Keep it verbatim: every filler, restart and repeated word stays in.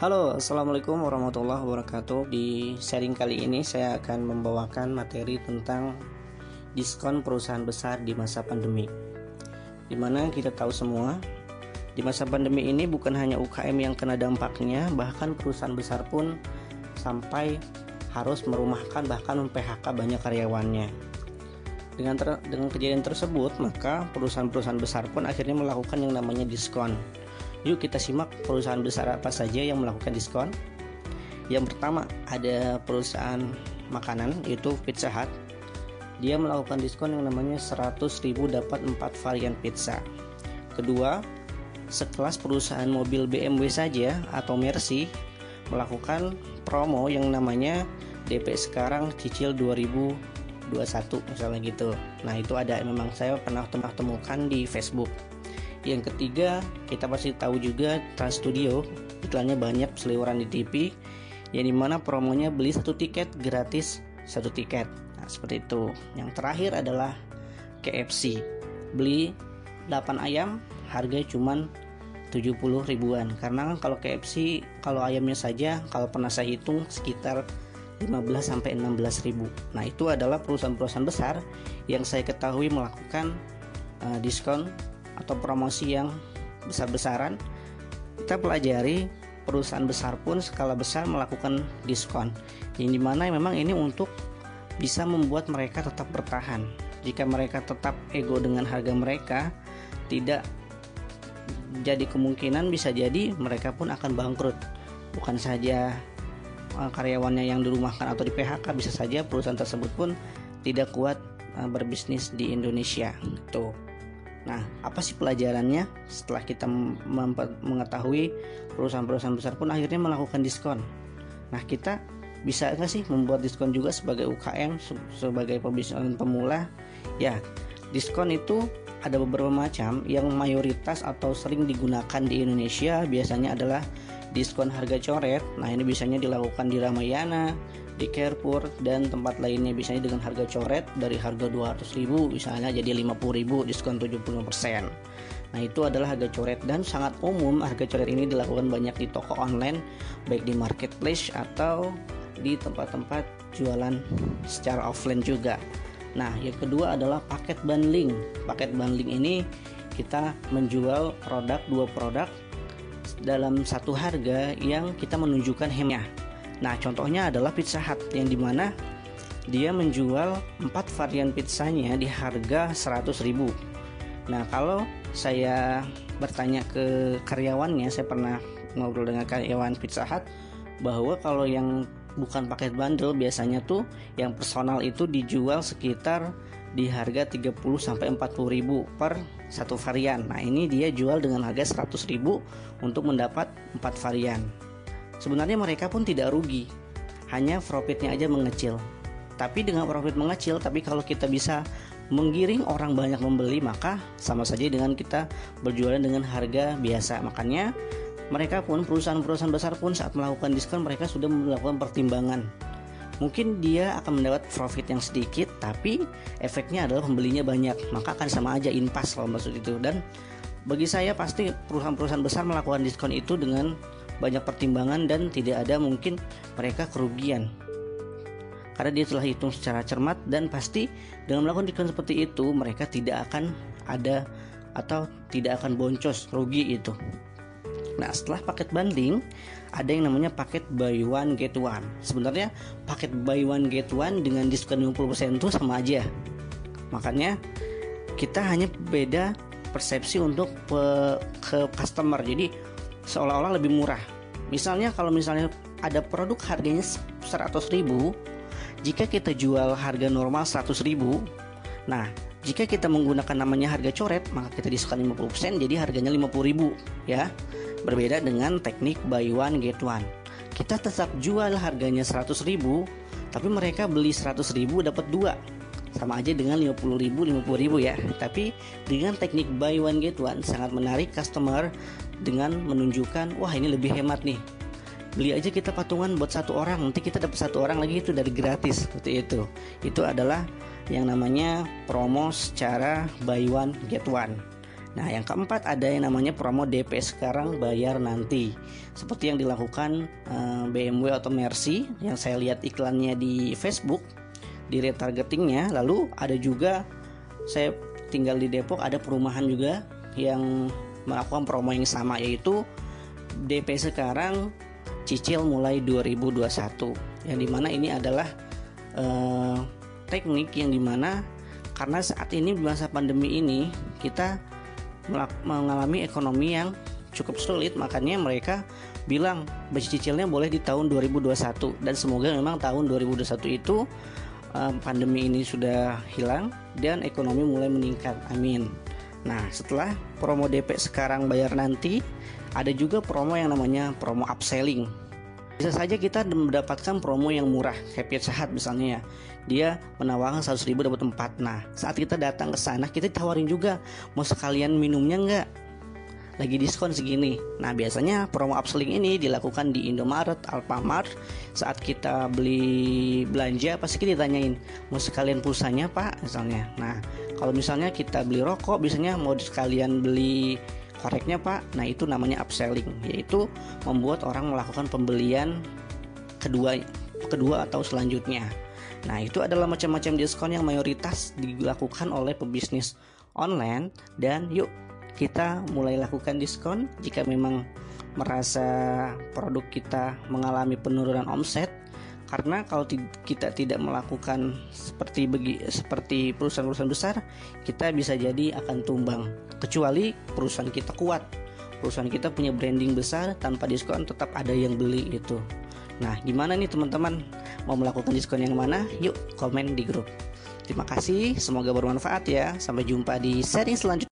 Halo, assalamualaikum warahmatullahi wabarakatuh. Di sharing kali ini saya akan membawakan materi tentang diskon perusahaan besar di masa pandemi. Dimana kita tahu semua, di masa pandemi ini bukan hanya U K M yang kena dampaknya, bahkan perusahaan besar pun sampai harus merumahkan bahkan mem-P H K banyak karyawannya. Dengan, ter- dengan kejadian tersebut, maka perusahaan-perusahaan besar pun akhirnya melakukan yang namanya diskon. Yuk kita simak perusahaan besar apa saja yang melakukan diskon. Yang pertama ada perusahaan makanan, yaitu Pizza Hut. Dia melakukan diskon yang namanya seratus ribu dapat empat varian pizza. Kedua, sekelas perusahaan mobil B M W saja atau Mercedes melakukan promo yang namanya D P sekarang cicil dua ribu dua puluh satu, misalnya gitu. Nah, itu ada, memang saya pernah temukan di Facebook. Yang ketiga, kita pasti tahu juga Trans Studio, iklannya banyak seliweran di T V, yang dimana promonya beli satu tiket gratis satu tiket. Nah, seperti itu. Yang terakhir adalah K F C, beli delapan ayam harga cuman tujuh puluh ribuan, karena kalau K F C, kalau ayamnya saja, kalau pernah saya hitung sekitar lima belas sampai enam belas ribu. Nah, itu adalah perusahaan-perusahaan besar yang saya ketahui melakukan uh, diskon atau promosi yang besar-besaran. Kita pelajari perusahaan besar pun skala besar melakukan diskon, yang dimana memang ini untuk bisa membuat mereka tetap bertahan. Jika mereka tetap ego dengan harga mereka, tidak jadi kemungkinan bisa jadi mereka pun akan bangkrut. Bukan saja karyawannya yang dirumahkan atau di P H K, bisa saja perusahaan tersebut pun tidak kuat berbisnis di Indonesia. Tuh. Nah, apa sih pelajarannya? Setelah kita mem- mengetahui perusahaan-perusahaan besar pun akhirnya melakukan diskon. Nah, kita bisa nggak sih membuat diskon juga sebagai U K M, sebagai pebisnis pemula? Ya, diskon itu ada beberapa macam. Yang mayoritas atau sering digunakan di Indonesia biasanya adalah diskon harga coret. Nah, ini biasanya dilakukan di Ramayana, di Carpur, dan tempat lainnya, biasanya dengan harga coret dari harga dua ratus ribu misalnya jadi lima puluh ribu, diskon tujuh puluh persen. Nah, itu adalah harga coret, dan sangat umum harga coret ini dilakukan banyak di toko online, baik di marketplace atau di tempat-tempat jualan secara offline juga. Nah, yang kedua adalah paket bundling. Paket bundling ini kita menjual produk, dua produk dalam satu harga yang kita menunjukkan hemnya. Nah, contohnya adalah Pizza Hut, yang dimana dia menjual empat varian pizzanya di harga seratus ribu. Nah, kalau saya bertanya ke karyawannya, saya pernah ngobrol dengan karyawan Pizza Hut bahwa kalau yang bukan paket bundle, biasanya tuh yang personal itu dijual sekitar di harga tiga puluh sampai empat puluh ribu per satu varian. Nah, ini dia jual dengan harga seratus ribu untuk mendapat empat varian. Sebenarnya mereka pun tidak rugi, hanya profitnya aja mengecil. Tapi dengan profit mengecil, tapi kalau kita bisa menggiring orang banyak membeli, maka sama saja dengan kita berjualan dengan harga biasa. Makanya mereka pun, perusahaan-perusahaan besar pun saat melakukan diskon, mereka sudah melakukan pertimbangan. Mungkin dia akan mendapat profit yang sedikit, tapi efeknya adalah pembelinya banyak, maka akan sama aja, impas kalau maksud itu. Dan bagi saya pasti perusahaan-perusahaan besar melakukan diskon itu dengan banyak pertimbangan dan tidak ada mungkin mereka kerugian, karena dia telah hitung secara cermat, dan pasti dengan melakukan diskon seperti itu mereka tidak akan ada atau tidak akan boncos rugi itu. Nah, setelah paket bundling ada yang namanya paket buy one get one. Sebenarnya paket buy one get one dengan diskon lima puluh persen itu sama aja. Makanya kita hanya beda persepsi untuk pe- ke customer. Jadi seolah-olah lebih murah. Misalnya kalau misalnya ada produk harganya seratus ribu, jika kita jual harga normal seratus ribu, nah, jika kita menggunakan namanya harga coret, maka kita diskon lima puluh persen jadi harganya lima puluh ribu, ya. Berbeda dengan teknik buy one get one. Kita tetap jual harganya seratus ribu, tapi mereka beli seratus ribu dapat dua. Sama aja dengan lima puluh ribu, lima puluh ribu ya. Tapi dengan teknik buy one get one sangat menarik customer dengan menunjukkan, wah ini lebih hemat nih. Beli aja kita patungan buat satu orang, nanti kita dapat satu orang lagi itu dari gratis, seperti itu. Itu adalah yang namanya promo secara buy one get one. Nah, yang keempat ada yang namanya promo D P sekarang bayar nanti, seperti yang dilakukan uh, B M W atau Mercy yang saya lihat iklannya di Facebook, di retargetingnya. Lalu ada juga, saya tinggal di Depok, ada perumahan juga yang melakukan promo yang sama, yaitu D P sekarang cicil mulai dua ribu dua puluh satu, yang dimana ini adalah uh, teknik yang dimana karena saat ini masa pandemi ini kita mengalami ekonomi yang cukup sulit, makanya mereka bilang bercicilnya boleh di tahun dua ribu dua puluh satu, dan semoga memang tahun dua ribu dua puluh satu itu pandemi ini sudah hilang dan ekonomi mulai meningkat, amin. Nah, setelah promo D P sekarang bayar nanti, ada juga promo yang namanya promo upselling. Bisa saja kita mendapatkan promo yang murah, kayak Pizza Hut misalnya ya. Dia menawarkan seratus ribu dapat empat. Nah, saat kita datang ke sana, kita ditawarin juga, mau sekalian minumnya nggak? Lagi diskon segini. Nah, biasanya promo upselling ini dilakukan di Indomaret, Alfamart. Saat kita beli belanja, pasti kita ditanyain, mau sekalian pulsanya Pak, misalnya. Nah, kalau misalnya kita beli rokok, biasanya mau sekalian beli koreknya Pak. Nah, itu namanya upselling, yaitu membuat orang melakukan pembelian kedua kedua atau selanjutnya. Nah, itu adalah macam-macam diskon yang mayoritas dilakukan oleh pebisnis online, dan yuk kita mulai lakukan diskon jika memang merasa produk kita mengalami penurunan omset. Karena kalau t- kita tidak melakukan seperti begi, seperti perusahaan-perusahaan besar, kita bisa jadi akan tumbang. Kecuali perusahaan kita kuat, perusahaan kita punya branding besar, tanpa diskon tetap ada yang beli gitu. Nah, gimana nih teman-teman? Mau melakukan diskon yang mana? Yuk komen di grup. Terima kasih, semoga bermanfaat ya. Sampai jumpa di sharing selanjutnya.